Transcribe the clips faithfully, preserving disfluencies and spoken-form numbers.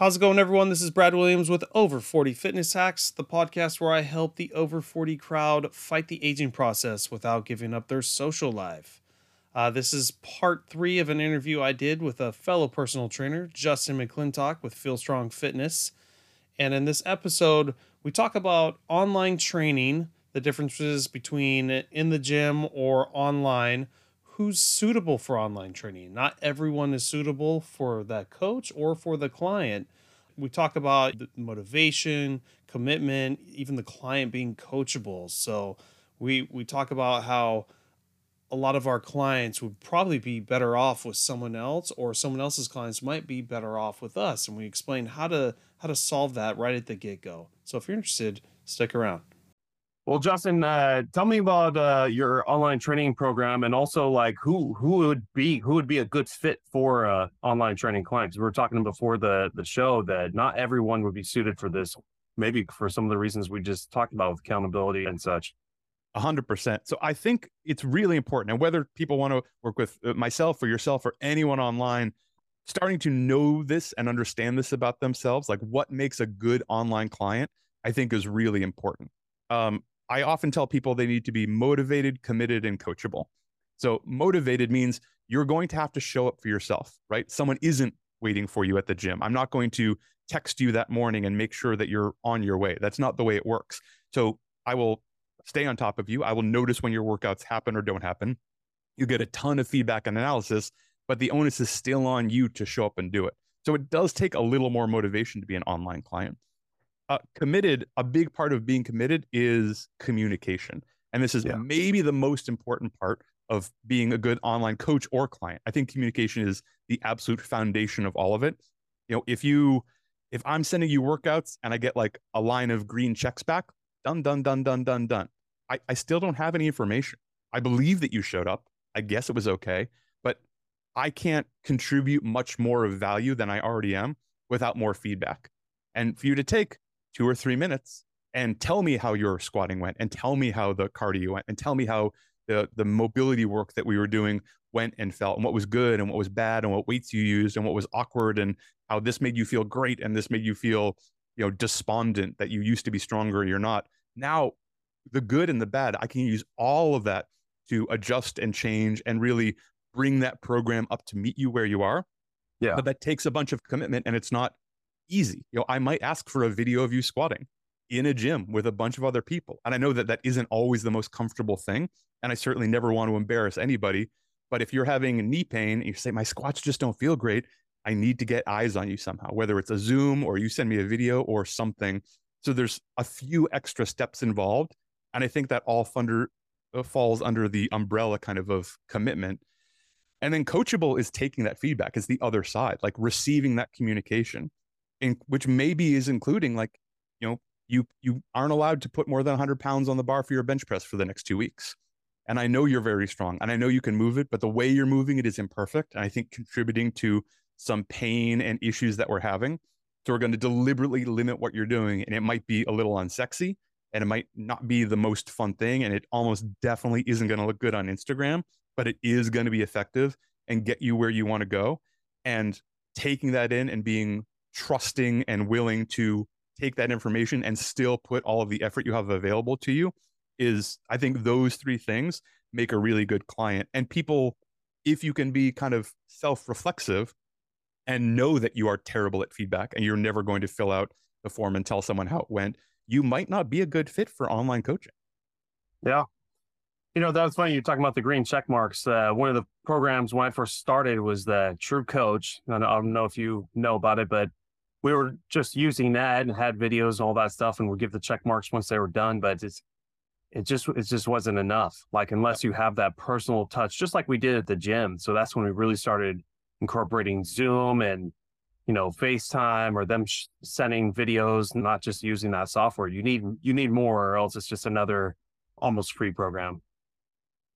How's it going, everyone? This is Brad Williams with Over forty Fitness Hacks, the podcast where I help the over forty crowd fight the aging process without giving up their social life. Uh, this is part three of an interview I did with a fellow personal trainer, Justin McClintock with Feel Strong Fitness. And in this episode, we talk about online training, the differences between in the gym or online, who's suitable for online training. Not everyone is suitable for that coach or for the client. We talk about the motivation, commitment, even the client being coachable. So we, we talk about how a lot of our clients would probably be better off with someone else, or someone else's clients might be better off with us. And we explain how to, how to solve that right at the get-go. So if you're interested, stick around. Well, Justin, uh, tell me about uh, your online training program, and also like who who would be who would be a good fit for uh, online training clients. We were talking before the the show that not everyone would be suited for this, maybe for some of the reasons we just talked about with accountability and such. A hundred percent. So I think it's really important, and whether people want to work with myself or yourself or anyone online, starting to know this and understand this about themselves, like what makes a good online client, I think is really important. Um, I often tell people they need to be motivated, committed, and coachable. So motivated means you're going to have to show up for yourself, right? Someone isn't waiting for you at the gym. I'm not going to text you that morning and make sure that you're on your way. That's not the way it works. So I will stay on top of you. I will notice when your workouts happen or don't happen. You get a ton of feedback and analysis, but the onus is still on you to show up and do it. So it does take a little more motivation to be an online client. Uh, committed, a big part of being committed is communication. And this is yeah. maybe the most important part of being a good online coach or client. I think communication is the absolute foundation of all of it. You know, if you, if I'm sending you workouts and I get like a line of green checks back, done, done, done, done, done, done. I, I still don't have any information. I believe that you showed up. I guess it was okay, but I can't contribute much more of value than I already am without more feedback. And for you to take two or three minutes and tell me how your squatting went, and tell me how the cardio went, and tell me how the, the mobility work that we were doing went and felt, and what was good and what was bad, and what weights you used and what was awkward, and how this made you feel great. And this made you feel, you know, despondent that you used to be stronger. You're not now. The good and the bad, I can use all of that to adjust and change and really bring that program up to meet you where you are. Yeah. But that takes a bunch of commitment, and it's not easy. You know, I might ask for a video of you squatting in a gym with a bunch of other people. And I know that that isn't always the most comfortable thing. And I certainly never want to embarrass anybody, but if you're having knee pain and you say, my squats just don't feel great, I need to get eyes on you somehow, whether it's a Zoom or you send me a video or something. So there's a few extra steps involved. And I think that all funder, uh, falls under the umbrella kind of of commitment. And then coachable is taking that feedback, is the other side, like receiving that communication. In, which maybe is including like, you know, you, you aren't allowed to put more than one hundred pounds on the bar for your bench press for the next two weeks. And I know you're very strong and I know you can move it, but the way you're moving it is imperfect. And I think contributing to some pain and issues that we're having. So we're going to deliberately limit what you're doing. And it might be a little unsexy and it might not be the most fun thing. And it almost definitely isn't going to look good on Instagram, but it is going to be effective and get you where you want to go. And taking that in and being trusting and willing to take that information and still put all of the effort you have available to you is, I think those three things make a really good client. And people, if you can be kind of self-reflexive and know that you are terrible at feedback and you're never going to fill out the form and tell someone how it went, you might not be a good fit for online coaching. Yeah. You know, that was funny. You're talking about the green check marks. Uh, one of the programs when I first started was the TrueCoach. I don't know if you know about it, but we were just using that and had videos and all that stuff, and we'll give the check marks once they were done, but it's, it just, it just wasn't enough. Like, unless you have that personal touch, just like we did at the gym. So that's when we really started incorporating Zoom and, you know, FaceTime or them sh- sending videos, not just using that software. You need, you need more, or else it's just another almost free program.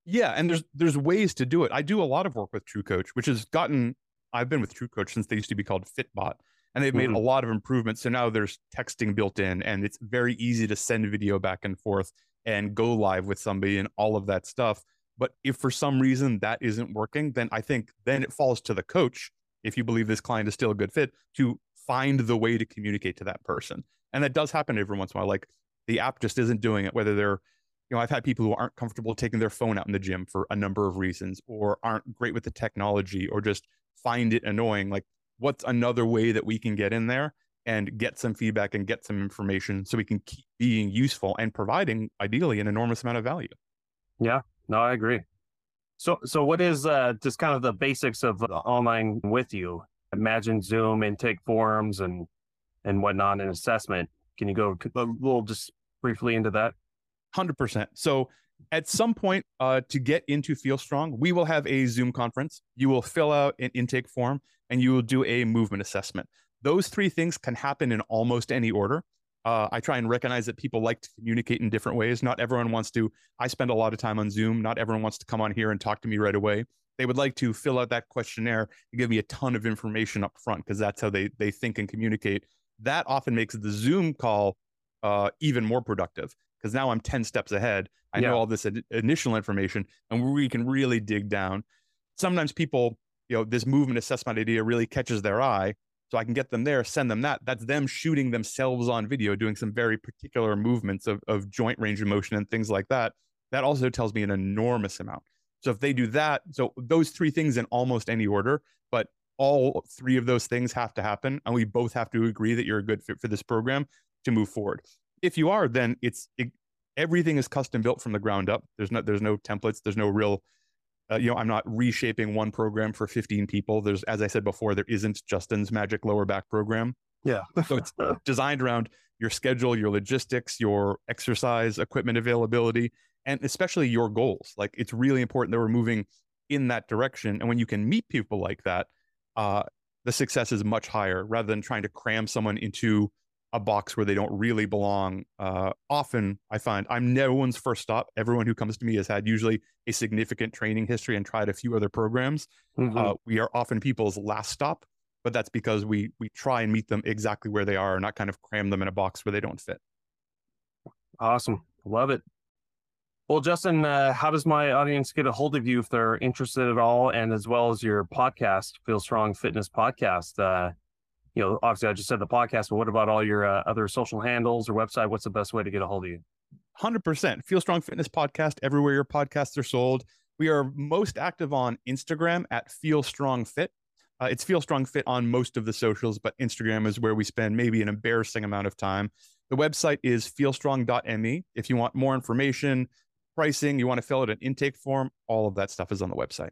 Yeah. And there's, there's ways to do it. I do a lot of work with TrueCoach, which has gotten, I've been with TrueCoach since they used to be called Fitbot. And they've made mm-hmm. a lot of improvements. So now there's texting built in and it's very easy to send video back and forth and go live with somebody and all of that stuff. But if for some reason that isn't working, then I think then it falls to the coach, if you believe this client is still a good fit, to find the way to communicate to that person. And that does happen every once in a while. Like the app just isn't doing it, whether they're, you know, I've had people who aren't comfortable taking their phone out in the gym for a number of reasons, or aren't great with the technology, or just find it annoying. Like, what's another way that we can get in there and get some feedback and get some information so we can keep being useful and providing ideally an enormous amount of value? Yeah, no, I agree. So, so what is uh, just kind of the basics of the online with you? Imagine Zoom intake forms and, and whatnot and assessment. Can you go a little just briefly into that? one hundred percent. So at some point uh, to get into Feel Strong, we will have a Zoom conference. You will fill out an intake form and you will do a movement assessment. Those three things can happen in almost any order. Uh, I try and recognize that people like to communicate in different ways. Not everyone wants to. I spend a lot of time on Zoom. Not everyone wants to come on here and talk to me right away. They would like to fill out that questionnaire and give me a ton of information up front because that's how they they think and communicate. That often makes the Zoom call uh, even more productive because now I'm ten steps ahead. I yeah. know all this ad- initial information and we can really dig down. Sometimes people, you know, this movement assessment idea really catches their eye. So I can get them there, send them that. That's them shooting themselves on video, doing some very particular movements of, of joint range of motion and things like that. That also tells me an enormous amount. So if they do that, so those three things in almost any order, but all three of those things have to happen. And we both have to agree that you're a good fit for this program to move forward. If you are, then it's it, everything is custom built from the ground up. There's no, there's no templates. There's no real... Uh, you know, I'm not reshaping one program for fifteen people. There's, as I said before, there isn't Justin's magic lower back program. Yeah. So it's designed around your schedule, your logistics, your exercise, equipment availability, and especially your goals. Like, it's really important that we're moving in that direction. And when you can meet people like that, uh, the success is much higher rather than trying to cram someone into a box where they don't really belong. Uh, often I find I'm no one's first stop. Everyone who comes to me has had usually a significant training history and tried a few other programs. Mm-hmm. Uh, we are often people's last stop, but that's because we we try and meet them exactly where they are and not kind of cram them in a box where they don't fit. Awesome. Love it. Well, Justin, uh, how does my audience get a hold of you if they're interested at all? And as well as your podcast, Feel Strong Fitness Podcast, uh, you know, obviously I just said the podcast, but what about all your uh, other social handles or website? What's the best way to get a hold of you? one hundred percent. Feel Strong Fitness Podcast, everywhere your podcasts are sold. We are most active on Instagram at Feel Strong Fit. Uh, it's Feel Strong Fit on most of the socials, but Instagram is where we spend maybe an embarrassing amount of time. The website is feel strong dot m e. If you want more information, pricing, you want to fill out an intake form, all of that stuff is on the website.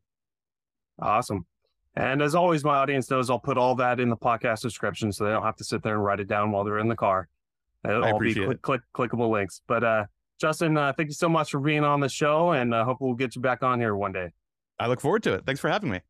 Awesome. And as always, my audience knows I'll put all that in the podcast description so they don't have to sit there and write it down while they're in the car. It'll I appreciate all be click, click, clickable links. But uh, Justin, uh, thank you so much for being on the show, and I uh, hope we'll get you back on here one day. I look forward to it. Thanks for having me.